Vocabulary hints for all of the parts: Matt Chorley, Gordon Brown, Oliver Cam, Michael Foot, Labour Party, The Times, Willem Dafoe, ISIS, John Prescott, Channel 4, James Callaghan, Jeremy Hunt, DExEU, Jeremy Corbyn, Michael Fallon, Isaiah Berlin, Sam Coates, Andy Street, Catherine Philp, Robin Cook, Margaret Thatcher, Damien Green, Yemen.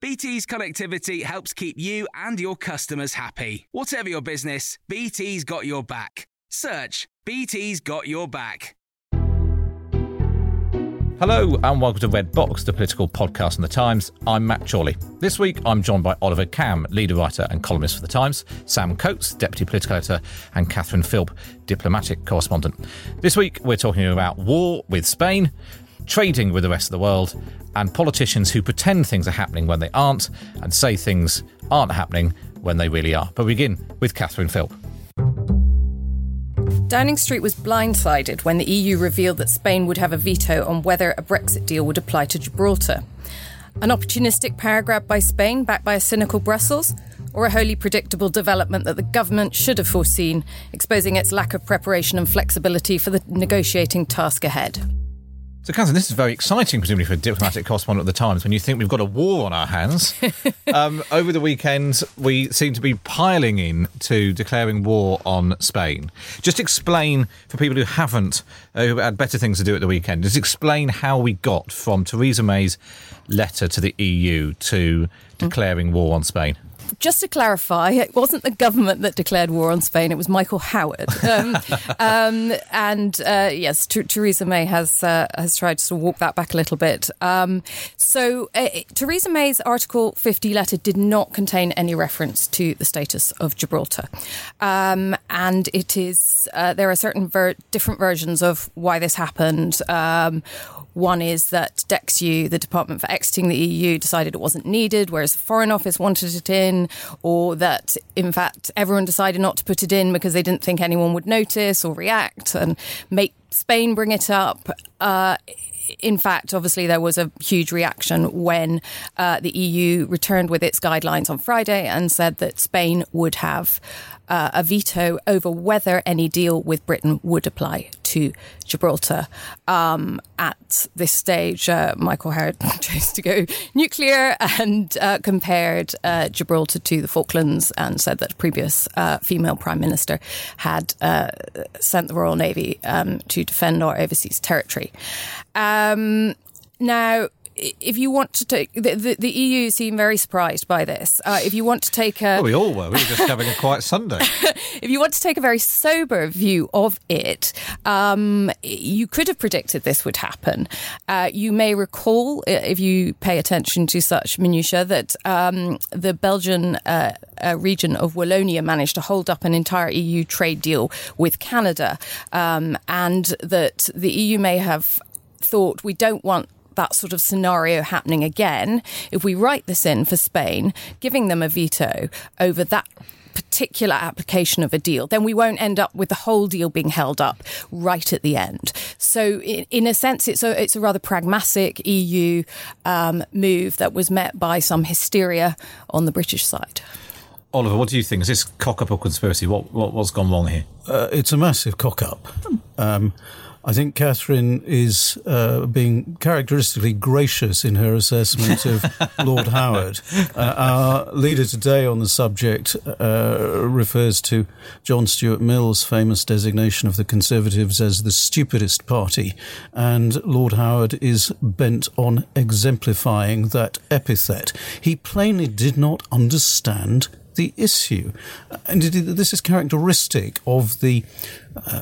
BT's connectivity helps keep you and your customers happy. Whatever your business, BT's got your back. Search BT's got your back. Hello and welcome to Red Box, the political podcast from The Times. I'm Matt Chorley. This week I'm joined by Oliver Cam, leader writer and columnist for The Times, Sam Coates, deputy political editor, and Catherine Philp, diplomatic correspondent. This week we're talking about war with Spain, trading with the rest of the world, and politicians who pretend things are happening when they aren't and say things aren't happening when they really are. But we begin with Catherine Philp. Downing Street was blindsided when the EU revealed that Spain would have a veto on whether a Brexit deal would apply to Gibraltar. An opportunistic power grab by Spain backed by a cynical Brussels, or a wholly predictable development that the government should have foreseen, exposing its lack of preparation and flexibility for the negotiating task ahead. So, Catherine, this is very exciting, presumably, for a diplomatic correspondent at The Times, when you think we've got a war on our hands. Over the weekend, we seem to be piling in to declaring war on Spain. Just explain, for people who haven't, who had better things to do at the weekend, just explain how we got from Theresa May's letter to the EU to declaring war on Spain. Just to clarify, it wasn't the government that declared war on Spain. It was Michael Howard. Yes, Theresa May has tried to walk that back a little bit. Theresa May's Article 50 letter did not contain any reference to the status of Gibraltar. And it is there are certain different versions of why this happened. One is that DExEU, the department for exiting the EU, decided it wasn't needed, whereas the Foreign Office wanted it in, or that, in fact, everyone decided not to put it in because they didn't think anyone would notice or react and make Spain bring it up. In fact, obviously, there was a huge reaction when the EU returned with its guidelines on Friday and said that Spain would have a veto over whether any deal with Britain would apply to Gibraltar. At this stage, Michael Howard chose to go nuclear and compared Gibraltar to the Falklands and said that previous female Prime Minister had sent the Royal Navy to defend our overseas territory. Now, if you want to take... The EU seemed very surprised by this. If you want to take a... Well, we all were. We were just having a quiet Sunday. If you want to take a very sober view of it, you could have predicted this would happen. You may recall, if you pay attention to such minutiae, that the Belgian region of Wallonia managed to hold up an entire EU trade deal with Canada, and that the EU may have thought, we don't want that sort of scenario happening again. If we write this in for Spain, giving them a veto over that particular application of a deal, then we won't end up with the whole deal being held up right at the end. So in a sense, it's a rather pragmatic EU move that was met by some hysteria on the British side. Oliver, what do you think? Is this cock-up or conspiracy? What's gone wrong here? It's a massive cock-up. I think Catherine is being characteristically gracious in her assessment of Lord Howard. Our leader today on the subject refers to John Stuart Mill's famous designation of the Conservatives as the stupidest party, and Lord Howard is bent on exemplifying that epithet. He plainly did not understand the issue. And this is characteristic of the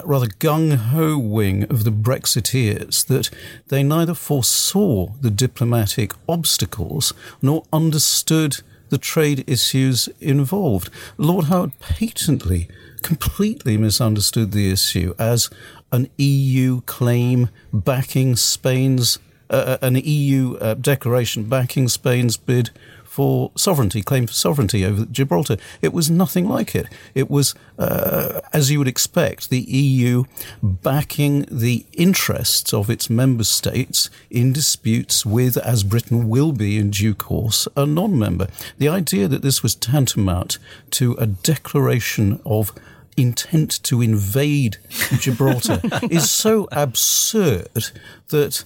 rather gung-ho wing of the Brexiteers, that they neither foresaw the diplomatic obstacles nor understood the trade issues involved. Lord Howard patently, completely misunderstood the issue as an EU claim backing Spain's, an EU declaration backing Spain's bid for sovereignty, claim for sovereignty over Gibraltar. It was nothing like it. It was, as you would expect, the EU backing the interests of its member states in disputes with, as Britain will be in due course, a non-member. The idea that this was tantamount to a declaration of intent to invade Gibraltar is so absurd that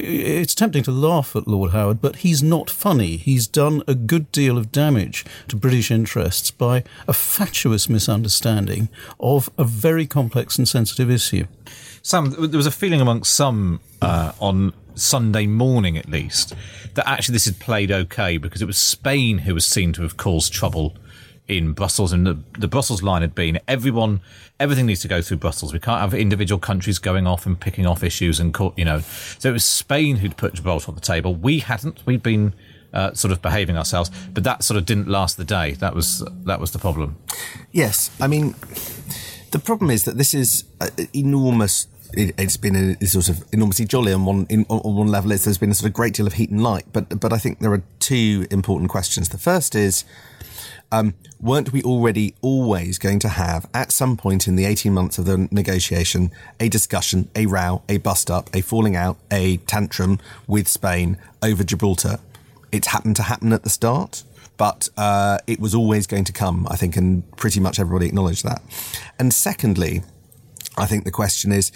it's tempting to laugh at Lord Howard, but he's not funny. He's done a good deal of damage to British interests by a fatuous misunderstanding of a very complex and sensitive issue. Sam, there was a feeling amongst some on Sunday morning, at least, that actually this had played okay because it was Spain who was seen to have caused trouble in Brussels, and the Brussels line had been everything needs to go through Brussels. We can't have individual countries going off and picking off issues and So it was Spain who'd put Gibraltar on the table. We hadn't. We'd been sort of behaving ourselves, but that sort of didn't last the day. That was the problem. Yes, I mean the problem is that this is enormous. It's been a sort of enormously jolly on one level. There's been a sort of great deal of heat and light, but I think there are two important questions. The first is, weren't we already always going to have, at some point in the 18 months of the negotiation, a discussion, a row, a bust-up, a falling out, a tantrum with Spain over Gibraltar? It's happened to happen at the start, but it was always going to come, I think, and pretty much everybody acknowledged that. And secondly, I think the question is,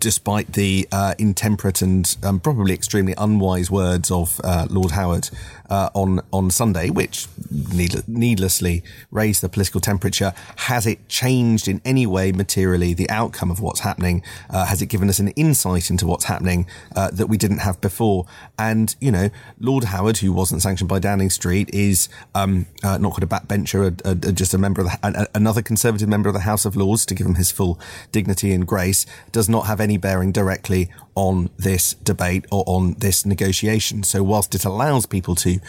despite the intemperate and probably extremely unwise words of Lord Howard on Sunday, which needlessly raised the political temperature, has it changed in any way materially the outcome of what's happening? Has it given us an insight into what's happening that we didn't have before? And, you know, Lord Howard, who wasn't sanctioned by Downing Street, is not quite a backbencher, just a member of another Conservative member of the House of Lords, to give him his full dignity and grace, does not have any bearing directly on this debate or on this negotiation. So whilst it allows people to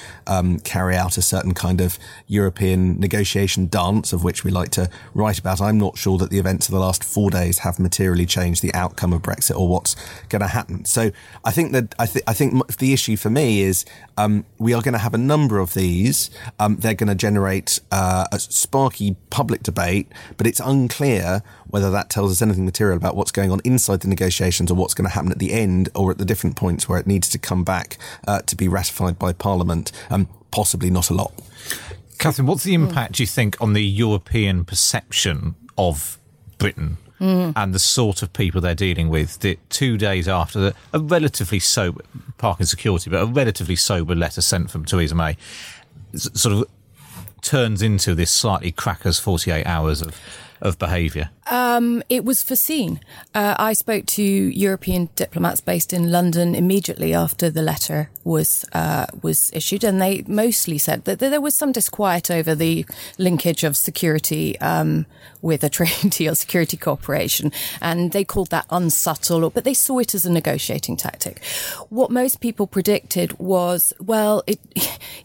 carry out a certain kind of European negotiation dance, of which we like to write about, I'm not sure that the events of the last 4 days have materially changed the outcome of Brexit or what's going to happen. So I think that I think the issue for me is we are going to have a number of these. They're going to generate a sparky public debate, but it's unclear whether that tells us anything material about what's going on inside the negotiations or what's going to happen at the end or at the different points where it needs to come back to be ratified by Parliament, possibly not a lot. Catherine, what's the impact, do you think, on the European perception of Britain and the sort of people they're dealing with, that 2 days after a relatively sober, parking security, but a relatively sober letter sent from Theresa May sort of turns into this slightly crackers 48 hours of behaviour? It was foreseen. I spoke to European diplomats based in London immediately after the letter was issued, and they mostly said that there was some disquiet over the linkage of security with a trade deal, security cooperation, and they called that unsubtle, but they saw it as a negotiating tactic. What most people predicted was, well,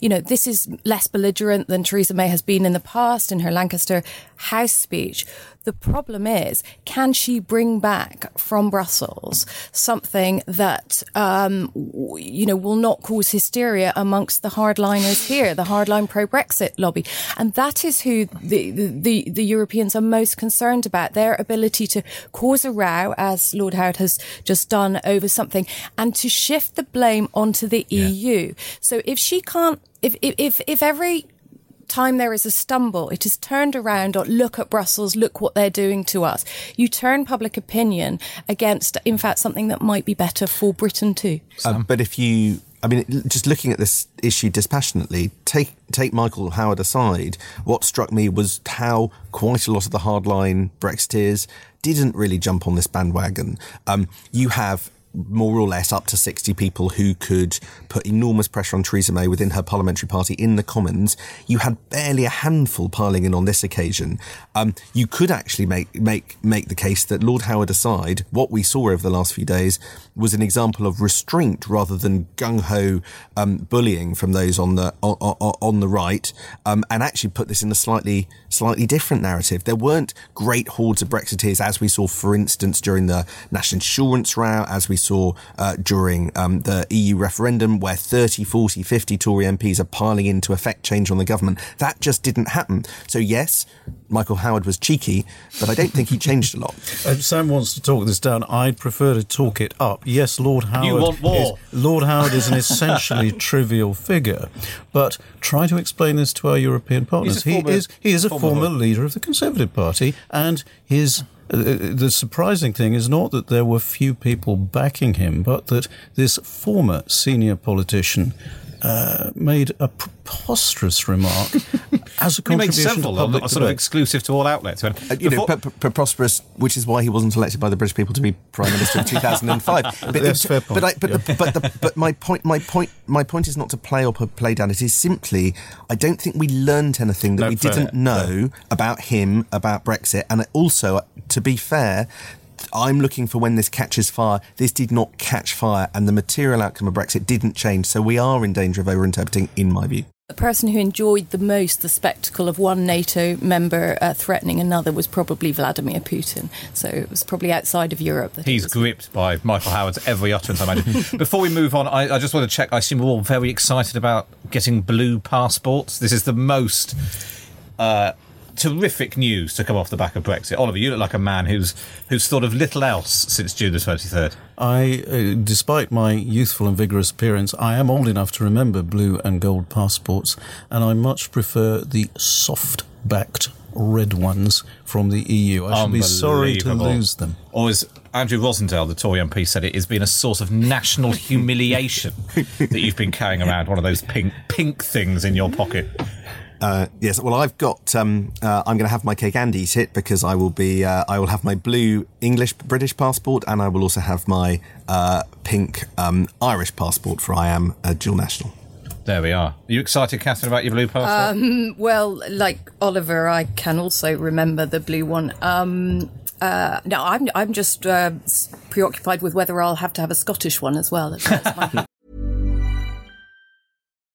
this is less belligerent than Theresa May has been in the past in her Lancaster House speech. The problem is, can she bring back from Brussels something that, will not cause hysteria amongst the hardliners here, the hardline pro-Brexit lobby? And that is who the Europeans are most concerned about, their ability to cause a row, as Lord Howard has just done, over something, and to shift the blame onto the EU. So if she can't, if every time there is a stumble, it is turned around, or look at Brussels, look what they're doing to us. You turn public opinion against, in fact, something that might be better for Britain too. But if you, just looking at this issue dispassionately, take Michael Howard aside, what struck me was how quite a lot of the hardline Brexiteers didn't really jump on this bandwagon. You have more or less up to 60 people who could put enormous pressure on Theresa May within her parliamentary party in the Commons. You had barely a handful piling in on this occasion. You could actually make the case that Lord Howard aside, what we saw over the last few days was an example of restraint rather than gung-ho bullying from those on the right, and actually put this in a slightly different narrative. There weren't great hordes of Brexiteers, as we saw, for instance, during the national insurance row, as we saw during the EU referendum, where 30, 40, 50 Tory MPs are piling in to effect change on the government. That just didn't happen. So yes, Michael Howard was cheeky, but I don't think he changed a lot. Sam wants to talk this down. I'd prefer to talk it up. Yes, Lord Howard. You want war. Lord Howard is an essentially trivial figure, but try to explain this to our European partners. He is a former leader of the Conservative Party, and his. The surprising thing is not that there were few people backing him, but that this former senior politician made a preposterous remark as a contribution to public debate. Sort of exclusive to all outlets. Preposterous, which is why he wasn't elected by the British people to be Prime Minister in 2005. That's a fair point. But my point is not to play up or play down. It is simply, I don't think we learned anything that we didn't know about him, about Brexit, and also, to be fair, I'm looking for when this catches fire. This did not catch fire, and the material outcome of Brexit didn't change. So we are in danger of overinterpreting, in my view. The person who enjoyed the most the spectacle of one NATO member threatening another was probably Vladimir Putin. So it was probably outside of Europe. He's gripped by Michael Howard's every utterance, I imagine. Before we move on, I just want to check. I assume we're all very excited about getting blue passports. This is the most... terrific news to come off the back of Brexit. Oliver, you look like a man who's thought of little else since June the 23rd. I, despite my youthful and vigorous appearance, I am old enough to remember blue and gold passports, and I much prefer the soft-backed red ones from the EU. I should be sorry to lose them. Or as Andrew Rosendale, the Tory MP, said, it has been a source of national humiliation that you've been carrying around one of those pink things in your pocket. Yes, well, I've got. I'm going to have my cake and eat it, because I will be. I will have my blue British passport, and I will also have my pink Irish passport, for I am a dual national. There we are. Are you excited, Catherine, about your blue passport? Well, like Oliver, I can also remember the blue one. No, I'm just preoccupied with whether I'll have to have a Scottish one as well.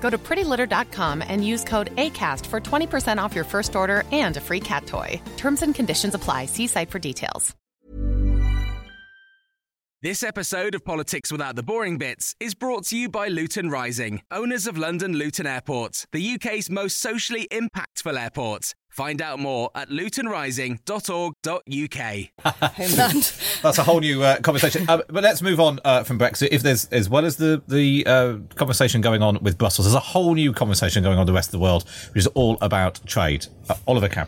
Go to prettylitter.com and use code ACAST for 20% off your first order and a free cat toy. Terms and conditions apply. See site for details. This episode of Politics Without the Boring Bits is brought to you by Luton Rising, owners of London Luton Airport, the UK's most socially impactful airport. Find out more at lutonrising.org.uk. That's a whole new conversation. But let's move on from Brexit. If there's, as well as the conversation going on with Brussels, there's a whole new conversation going on with the rest of the world, which is all about trade. Oliver Cam.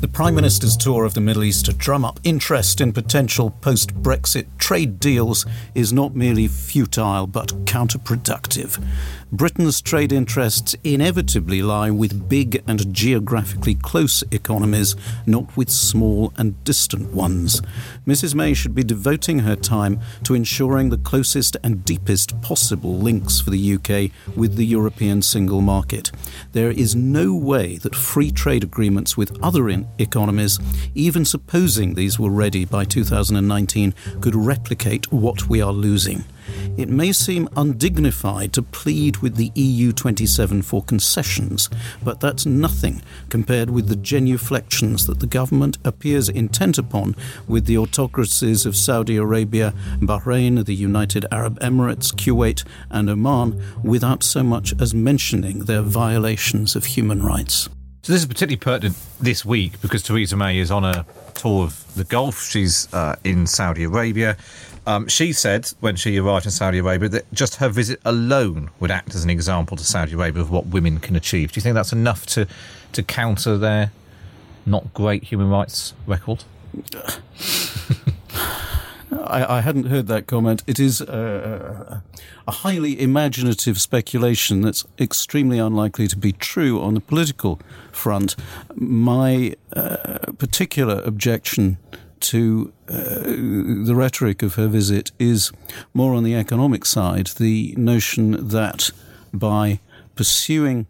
The Prime Minister's tour of the Middle East to drum up interest in potential post-Brexit trade deals is not merely futile but counterproductive. Britain's trade interests inevitably lie with big and geographically close economies, not with small and distant ones. Mrs May should be devoting her time to ensuring the closest and deepest possible links for the UK with the European single market. There is no way that free trade agreements with other economies, even supposing these were ready by 2019, could replicate what we are losing. it may seem undignified to plead with the EU27 for concessions, but that's nothing compared with the genuflections that the government appears intent upon with the autocracies of Saudi Arabia, Bahrain, the United Arab Emirates, Kuwait and Oman, without so much as mentioning their violations of human rights. So this is particularly pertinent this week because Theresa May is on a tour of the Gulf. She's in Saudi Arabia. She said when she arrived in Saudi Arabia that just her visit alone would act as an example to Saudi Arabia of what women can achieve. Do you think that's enough to counter their not great human rights record? I hadn't heard that comment. It is a highly imaginative speculation that's extremely unlikely to be true on the political front. My particular objection to the rhetoric of her visit is more on the economic side, the notion that by pursuing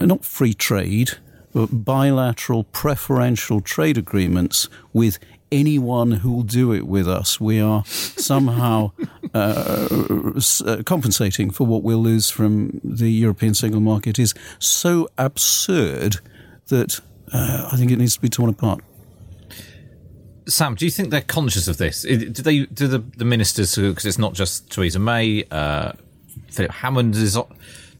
not free trade, but bilateral preferential trade agreements with anyone who'll do it with us, we are somehow compensating for what we'll lose from the European single market is so absurd that I think it needs to be torn apart. Sam, do you think they're conscious of this? Do the ministers, because it's not just Theresa May, Philip Hammond is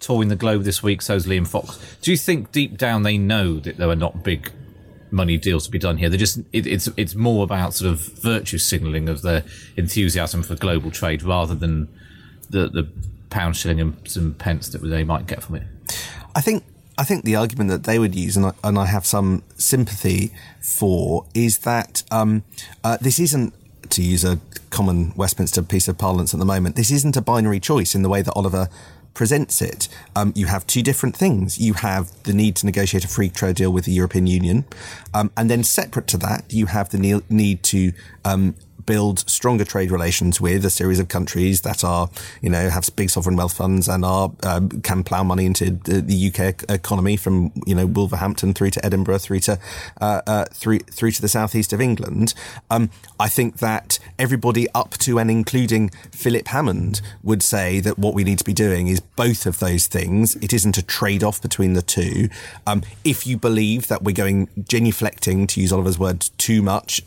touring the globe this week, so's Liam Fox. Do you think deep down they know that there are not big money deals to be done here? They're just it's more about sort of virtue signalling of their enthusiasm for global trade rather than the pound, shilling and some pence that they might get from it. I think the argument that they would use, and I have some sympathy for, is that this isn't, to use a common Westminster piece of parlance at the moment, this isn't a binary choice in the way that Oliver presents it. You have two different things. You have the need to negotiate a free trade deal with the European Union, and then separate to that, you have the need to build stronger trade relations with a series of countries that are, have big sovereign wealth funds and are can plough money into the UK economy from Wolverhampton through to Edinburgh, through to the southeast of England. I think that everybody up to and including Philip Hammond would say that what we need to be doing is both of those things. It isn't a trade-off between the two. If you believe that we're going genuflecting, to use Oliver's word, too much,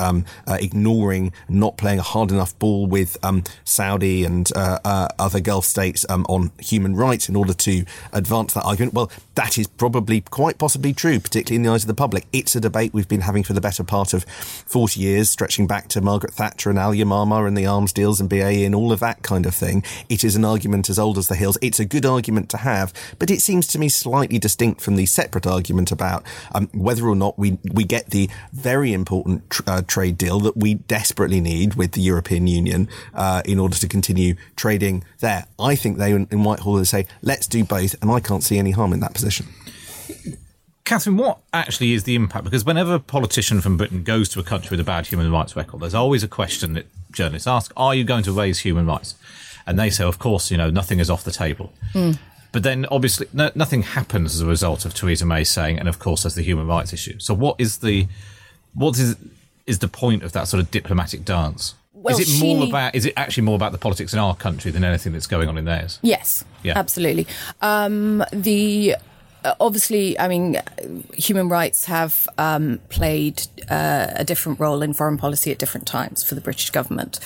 ignoring, not playing a hard enough ball with Saudi and other Gulf states on human rights in order to advance that argument, well, that is probably quite possibly true, particularly in the eyes of the public. It's a debate we've been having for the better part of 40 years, stretching back to Margaret Thatcher and Al-Yamama and the arms deals and BAE and all of that kind of thing. It is an argument as old as the hills. It's a good argument to have, but it seems to me slightly distinct from the separate argument about whether or not we get the very important trade deal that we desperately need with the European Union in order to continue trading there. I think they in Whitehall would say, let's do both, and I can't see any harm in that position. Catherine, what actually is the impact? Because whenever a politician from Britain goes to a country with a bad human rights record, there's always a question that journalists ask, are you going to raise human rights? And they say, of course, nothing is off the table. Mm. But then, obviously, nothing happens as a result of Theresa May saying, and of course, there's the human rights issue. So what is the point of that sort of diplomatic dance? Well, is it actually more about the politics in our country than anything that's going on in theirs? Yes, yeah. Absolutely. Obviously, human rights have played a different role in foreign policy at different times for the British government.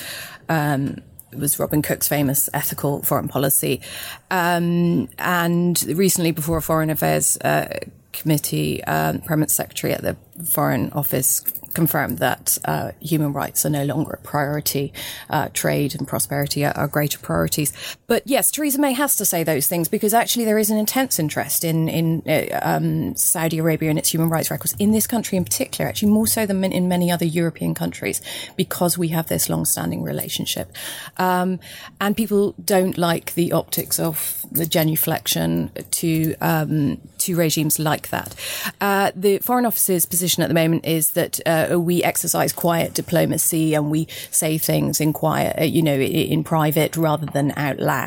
It was Robin Cook's famous ethical foreign policy. And recently, before a Foreign Affairs Committee, Permanent Secretary at the Foreign Office confirmed that human rights are no longer a priority. Trade and prosperity are greater priorities. But yes, Theresa May has to say those things because actually there is an intense interest in Saudi Arabia and its human rights records in this country in particular, actually more so than in many other European countries because we have this long-standing relationship. And people don't like the optics of the genuflection to regimes like that. The Foreign Office's position at the moment is that we exercise quiet diplomacy and we say things in quiet, in private rather than out loud.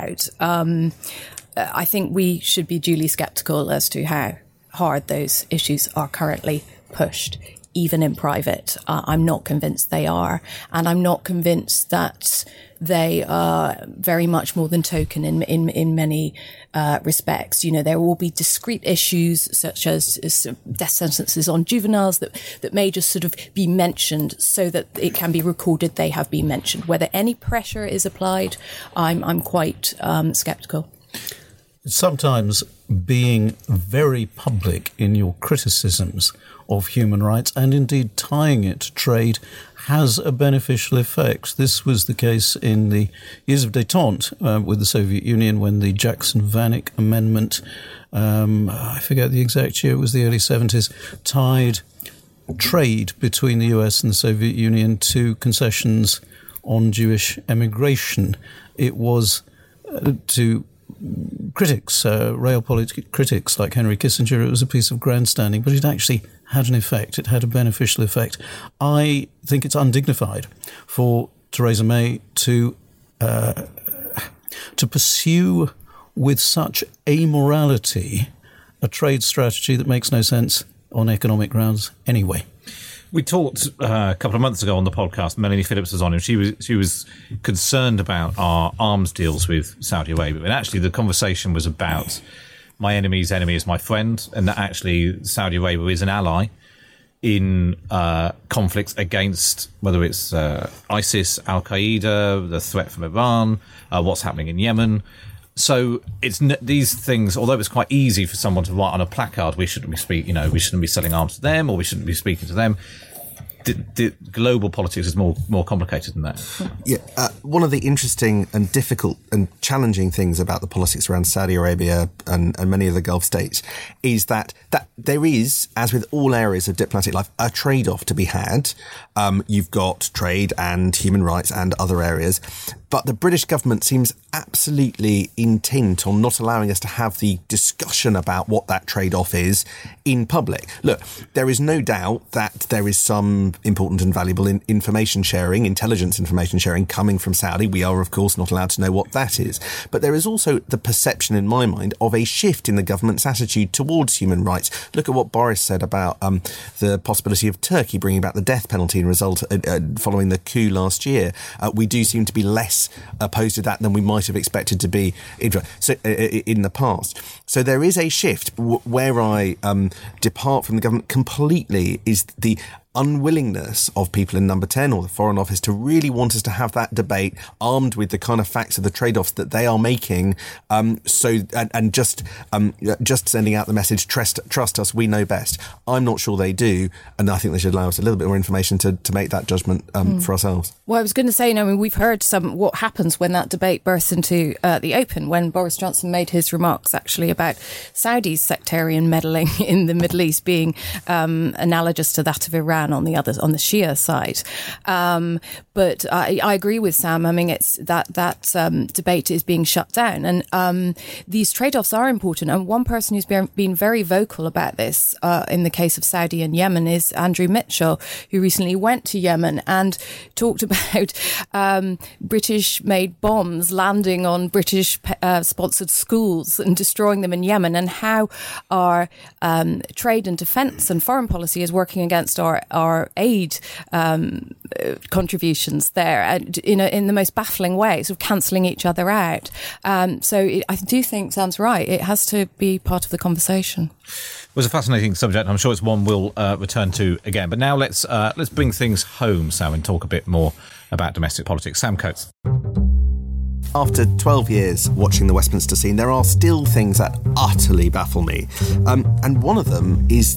I think we should be duly sceptical as to how hard those issues are currently pushed even in private. I'm not convinced they are. And I'm not convinced that they are very much more than token in many respects. You know, there will be discrete issues such as death sentences on juveniles that may just sort of be mentioned so that it can be recorded they have been mentioned. Whether any pressure is applied, I'm quite sceptical. Sometimes being very public in your criticisms of human rights and indeed tying it to trade has a beneficial effect. This was the case in the years of détente with the Soviet Union when the Jackson-Vanik Amendment, I forget the exact year, it was the early 70s, tied trade between the US and the Soviet Union to concessions on Jewish emigration. It was to critics, rail policy critics like Henry Kissinger, it was a piece of grandstanding, but it actually had an effect. It had a beneficial effect. I think it's undignified for Theresa May to pursue with such amorality a trade strategy that makes no sense on economic grounds anyway. We talked a couple of months ago on the podcast. Melanie Phillips was on, and she was concerned about our arms deals with Saudi Arabia. And actually, the conversation was about my enemy's enemy is my friend, and that actually Saudi Arabia is an ally in conflicts against, whether it's ISIS, al-Qaeda, the threat from Iran, what's happening in Yemen. So it's these things, although it's quite easy for someone to write on a placard, we shouldn't be selling arms to them, or we shouldn't be speaking to them. Global politics is more complicated than that. Yeah, one of the interesting and difficult and challenging things about the politics around Saudi Arabia and many of the Gulf states is that there is, as with all areas of diplomatic life, a trade-off to be had. You've got trade and human rights and other areas. But the British government seems absolutely intent on not allowing us to have the discussion about what that trade-off is in public. Look, there is no doubt that there is some important and valuable intelligence information sharing coming from Saudi. We are, of course, not allowed to know what that is. But there is also the perception, in my mind, of a shift in the government's attitude towards human rights. Look at what Boris said about the possibility of Turkey bringing back the death penalty in result following the coup last year. We do seem to be less opposed to that than we might have expected to be in the past. So there is a shift. Where I depart from the government completely is the unwillingness of people in Number 10 or the Foreign Office to really want us to have that debate armed with the kind of facts of the trade-offs that they are making, just sending out the message, trust us, we know best. I'm not sure they do, and I think they should allow us a little bit more information to make that judgment for ourselves. Well, I was going to say, we've heard what happens when that debate bursts into the open, when Boris Johnson made his remarks actually about Saudi's sectarian meddling in the Middle East being analogous to that of Iran on the Shia side. But I agree with Sam. It's that debate is being shut down. And these trade-offs are important. And one person who's been very vocal about this in the case of Saudi and Yemen is Andrew Mitchell, who recently went to Yemen and talked about British-made bombs landing on British-sponsored schools and destroying them in Yemen, and how our trade and defence and foreign policy is working against our aid contributions there, and in the most baffling way, sort of cancelling each other out. I do think Sam's right. It has to be part of the conversation. It was a fascinating subject. I'm sure it's one we'll return to again. But now let's bring things home, Sam, and talk a bit more about domestic politics. Sam Coates. After 12 years watching the Westminster scene, there are still things that utterly baffle me. And one of them is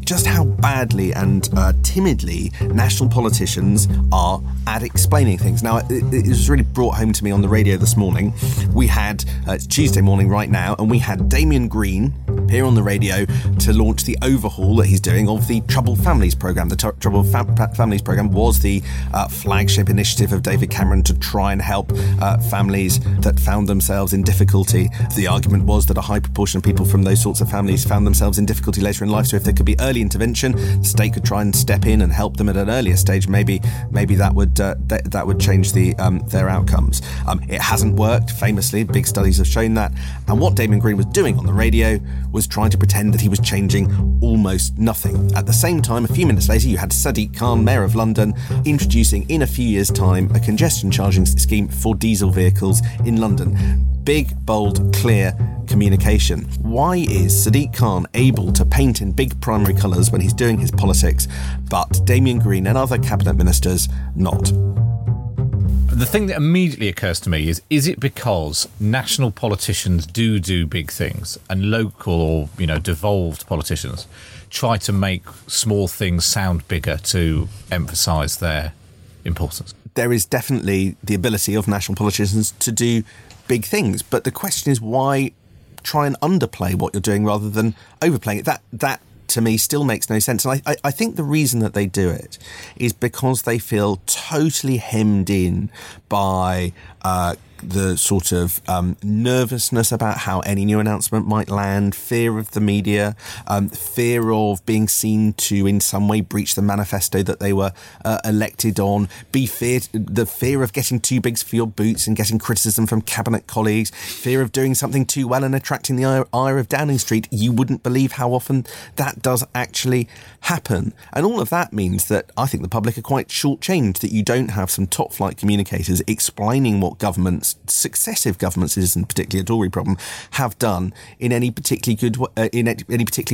just how badly and timidly national politicians are at explaining things. Now, it was really brought home to me on the radio this morning. We had, it's Tuesday morning right now, and we had Damien Green appear on the radio to launch the overhaul that he's doing of the Troubled Families programme. The Troubled Families programme was the flagship initiative of David Cameron to try and help families that found themselves in difficulty. The argument was that a high proportion of people from those sorts of families found themselves in difficulty later in life, so if there could be early intervention, the state could try and step in and help them at an earlier stage. Maybe that would change their outcomes. It hasn't worked, famously. Big studies have shown that. And what Damien Green was doing on the radio was trying to pretend that he was changing almost nothing. At the same time, a few minutes later, you had Sadiq Khan, Mayor of London, introducing in a few years' time a congestion charging scheme for diesel vehicles in London. Big, bold, clear communication. Why is Sadiq Khan able to paint in big primary colours when he's doing his politics, but Damien Green and other cabinet ministers not? The thing that immediately occurs to me is it because national politicians do big things and local or, devolved politicians try to make small things sound bigger to emphasise their importance? There is definitely the ability of national politicians to do big things, but the question is why try and underplay what you're doing rather than overplaying it. That to me still makes no sense. And I think the reason that they do it is because they feel totally hemmed in by the sort of nervousness about how any new announcement might land, fear of the media, fear of being seen to in some way breach the manifesto that they were elected on, the fear of getting too big for your boots and getting criticism from cabinet colleagues, fear of doing something too well and attracting the ire of Downing Street. You wouldn't believe how often that does actually happen. And all of that means that I think the public are quite shortchanged that you don't have some top-flight communicators explaining what successive governments, this isn't particularly a Tory problem, have done in any particularly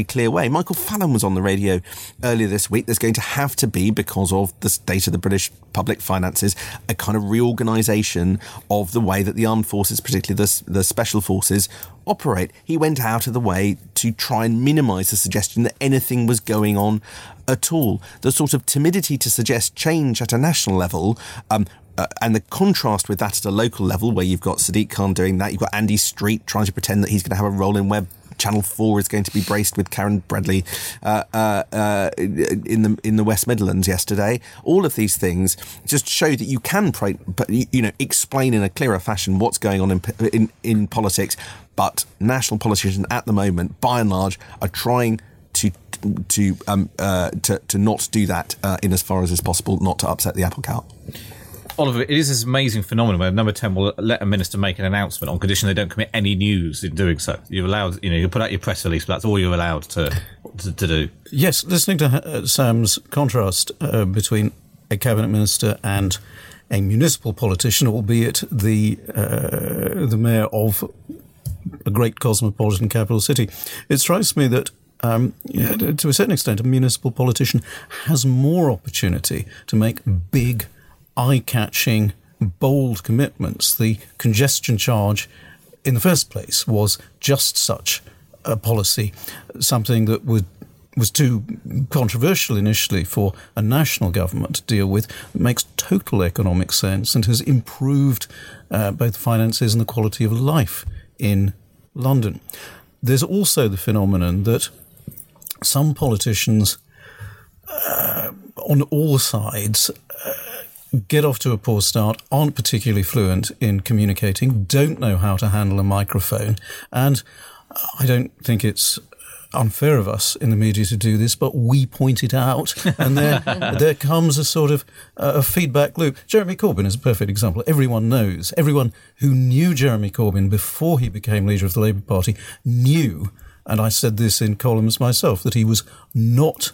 clear way. Michael Fallon was on the radio earlier this week. There's going to have to be, because of the state of the British public finances, a kind of reorganisation of the way that the armed forces, particularly the special forces, operate. He went out of the way to try and minimise the suggestion that anything was going on at all. The sort of timidity to suggest change at a national level, and the contrast with that at a local level, where you've got Sadiq Khan doing that, you've got Andy Street trying to pretend that he's going to have a role in where Channel 4 is going to be braced with Karen Bradley in the West Midlands yesterday. All of these things just show that you can explain in a clearer fashion what's going on in politics, but national politicians at the moment, by and large, are trying to not do that in as far as is possible, not to upset the apple cart. Oliver, it is this amazing phenomenon where Number 10 will let a minister make an announcement on condition they don't commit any news in doing so. You're allowed, you put out your press release, but that's all you're allowed to do. Yes, listening to Sam's contrast between a cabinet minister and a municipal politician, albeit the mayor of a great cosmopolitan capital city, it strikes me that to a certain extent, a municipal politician has more opportunity to make big, eye-catching, bold commitments. The congestion charge in the first place was just such a policy, something that was too controversial initially for a national government to deal with. It makes total economic sense and has improved both the finances and the quality of life in London. There's also the phenomenon that some politicians on all sides get off to a poor start, aren't particularly fluent in communicating, don't know how to handle a microphone. And I don't think it's unfair of us in the media to do this, but we point it out. And there comes a sort of a feedback loop. Jeremy Corbyn is a perfect example. Everyone knows. Everyone who knew Jeremy Corbyn before he became leader of the Labour Party knew, and I said this in columns myself, that he was not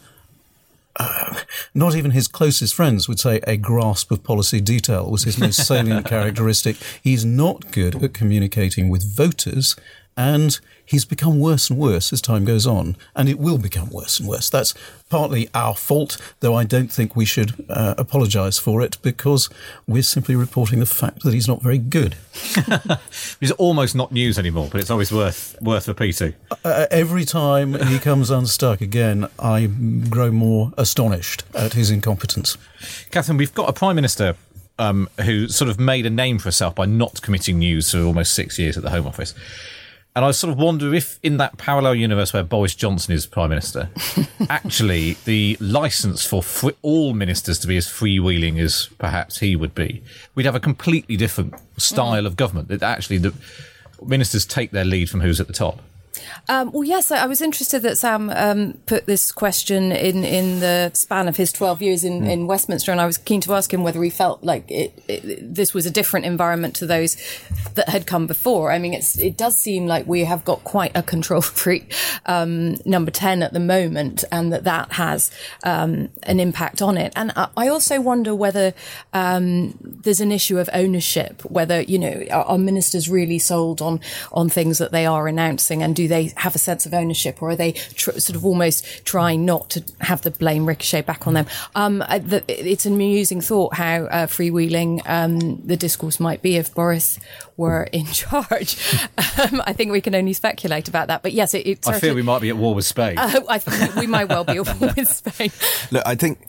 even his closest friends would say a grasp of policy detail was his most salient characteristic. He's not good at communicating with voters, and he's become worse and worse as time goes on, and it will become worse and worse. That's partly our fault, though I don't think we should apologise for it, because we're simply reporting the fact that he's not very good. It's almost not news anymore, but it's always worth repeating. Every time he comes unstuck again, I grow more astonished at his incompetence. Catherine, we've got a Prime Minister who sort of made a name for herself by not committing news for almost 6 years at the Home Office. And I sort of wonder if in that parallel universe where Boris Johnson is Prime Minister, actually the licence for all ministers to be as freewheeling as perhaps he would be, we'd have a completely different style of government, that actually the ministers take their lead from who's at the top. Well, yes, I was interested that Sam put this question in the span of his 12 years in Westminster, and I was keen to ask him whether he felt like this was a different environment to those that had come before. I mean, it does seem like we have got quite a control freak number 10 at the moment, and that has an impact on it. And I also wonder whether there's an issue of ownership, whether, you know, are ministers really sold on things that they are announcing, and do they have a sense of ownership, or are they sort of almost trying not to have the blame ricochet back on them? It's an amusing thought how freewheeling the discourse might be if Boris were in charge. I think we can only speculate about that. But yes, I fear we might be at war with Spain. I think we might well be at war with Spain. Look, I think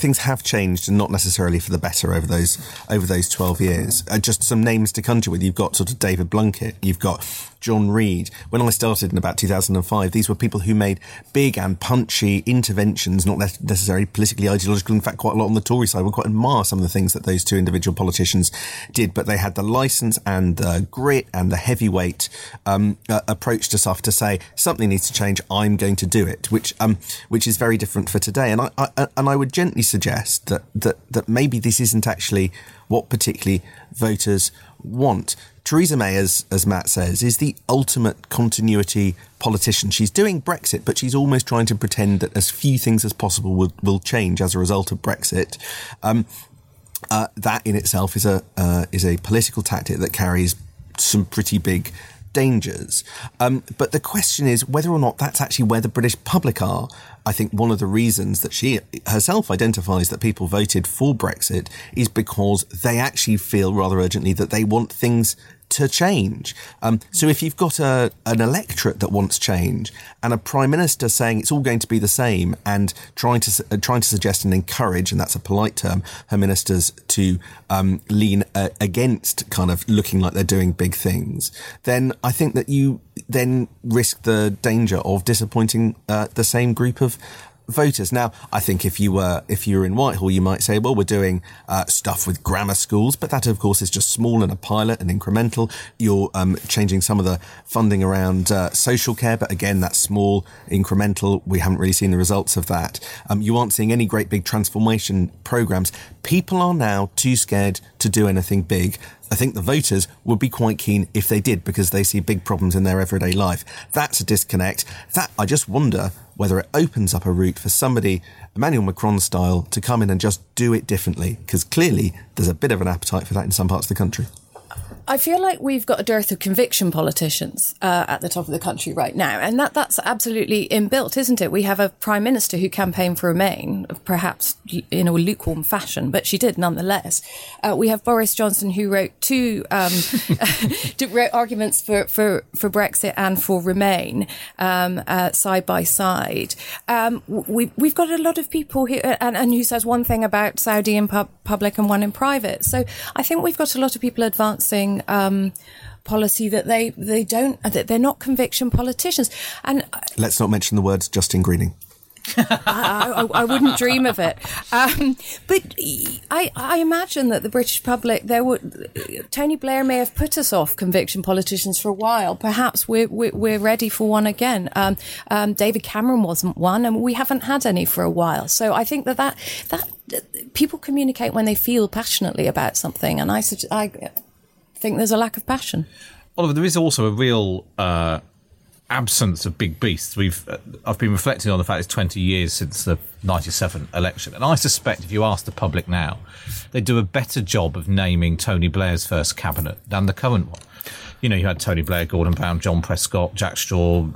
things have changed, and not necessarily for the better over those 12 years. Just some names to conjure with. You've got sort of David Blunkett. You've got John Reed. When I started in about 2005, these were people who made big and punchy interventions, not necessarily politically ideological. In fact, quite a lot on the Tory side would quite admire some of the things that those two individual politicians did, but they had the licence and the grit and the heavyweight approach to stuff to say, something needs to change, I'm going to do it, which is very different for today. And I would gently suggest that maybe this isn't actually what particularly voters want. Theresa May, as Matt says, is the ultimate continuity politician. She's doing Brexit, but she's almost trying to pretend that as few things as possible will change as a result of Brexit. That in itself is a political tactic that carries some pretty big dangers. But the question is whether or not that's actually where the British public are. I think one of the reasons that she herself identifies that people voted for Brexit is because they actually feel rather urgently that they want things to change. So if you've got an electorate that wants change and a prime minister saying it's all going to be the same and trying to suggest and encourage, and that's a polite term, her ministers to lean against kind of looking like they're doing big things, then I think that you then risk the danger of disappointing the same group of voters. Now, I think if you were in Whitehall, you might say, well, we're doing stuff with grammar schools, but that, of course, is just small and a pilot and incremental. You're changing some of the funding around social care, but again, that's small, incremental. We haven't really seen the results of that. You aren't seeing any great big transformation programs. People are now too scared to do anything big. I think the voters would be quite keen if they did, because they see big problems in their everyday life. That's a disconnect. That, I just wonder whether it opens up a route for somebody, Emmanuel Macron style, to come in and just do it differently, because clearly there's a bit of an appetite for that in some parts of the country. I feel like we've got a dearth of conviction politicians at the top of the country right now. And that's absolutely inbuilt, isn't it? We have a prime minister who campaigned for Remain, perhaps in a lukewarm fashion, but she did nonetheless. We have Boris Johnson, who wrote two arguments for Brexit and for Remain side by side. We've got a lot of people who, and who says one thing about Saudi in public and one in private. So I think we've got a lot of people advancing policy that they're not conviction politicians. And let's not mention the words Justin Greening. I wouldn't dream of it. But I imagine that the British public, Tony Blair may have put us off conviction politicians for a while. Perhaps we're ready for one again. David Cameron wasn't one, and we haven't had any for a while. So I think that people communicate when they feel passionately about something, and I think there's a lack of passion. Oliver, there is also a real absence of big beasts. I've been reflecting on the fact it's 20 years since the 1997 election, and I suspect if you ask the public now, they do a better job of naming Tony Blair's first cabinet than the current one. You know, you had Tony Blair, Gordon Brown, John Prescott, Jack Straw,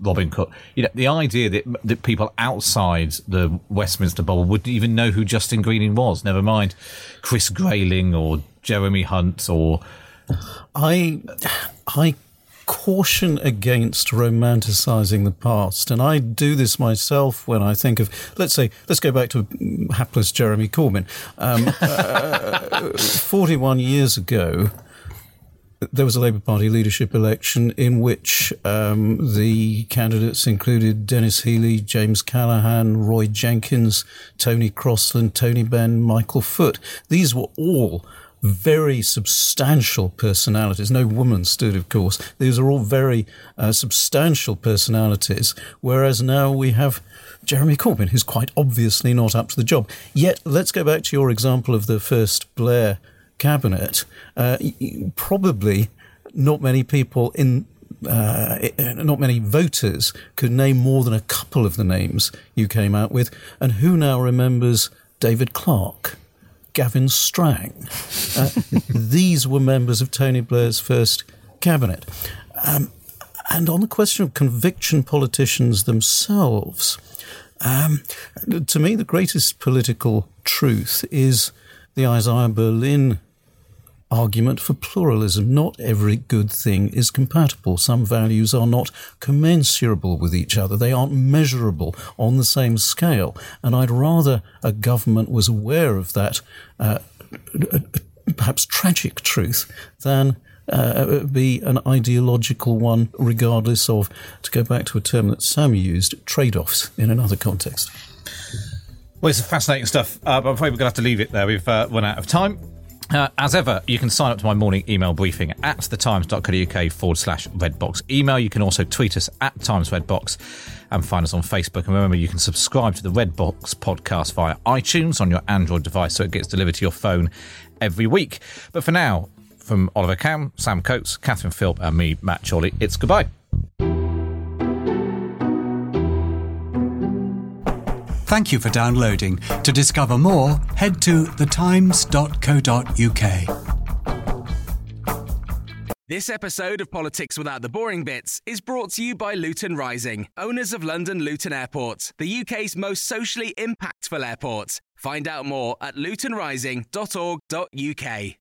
Robin Cook. You know, the idea that people outside the Westminster bubble wouldn't even know who Justin Greening was, never mind Chris Grayling or Jeremy Hunt or... I caution against romanticising the past, and I do this myself when I think of, let's go back to hapless Jeremy Corbyn. 41 years ago, there was a Labour Party leadership election in which the candidates included Dennis Healey, James Callaghan, Roy Jenkins, Tony Crosland, Tony Benn, Michael Foot. These were all very substantial personalities. No woman stood, of course. These are all very substantial personalities, whereas now we have Jeremy Corbyn, who's quite obviously not up to the job. Yet, let's go back to your example of the first Blair cabinet. Probably not many people in... not many voters could name more than a couple of the names you came out with. And who now remembers David Clark, Gavin Strang? These were members of Tony Blair's first cabinet. And on the question of conviction politicians themselves, to me the greatest political truth is the Isaiah Berlin argument for pluralism. Not every good thing is compatible. Some values are not commensurable with each other. They aren't measurable on the same scale. And I'd rather a government was aware of that perhaps tragic truth than be an ideological one, regardless of, to go back to a term that Sam used, trade-offs in another context. Well, it's fascinating stuff. I'm afraid we're going to have to leave it there. We've run out of time. As ever, you can sign up to my morning email briefing at thetimes.co.uk/redbox email. You can also tweet us at timesredbox and find us on Facebook. And remember, you can subscribe to the Redbox podcast via iTunes on your Android device, so it gets delivered to your phone every week. But for now, from Oliver Cam, Sam Coates, Catherine Philp and me, Matt Chorley, it's goodbye. Thank you for downloading. To discover more, head to thetimes.co.uk. This episode of Politics Without the Boring Bits is brought to you by Luton Rising, owners of London Luton Airport, the UK's most socially impactful airport. Find out more at lutonrising.org.uk.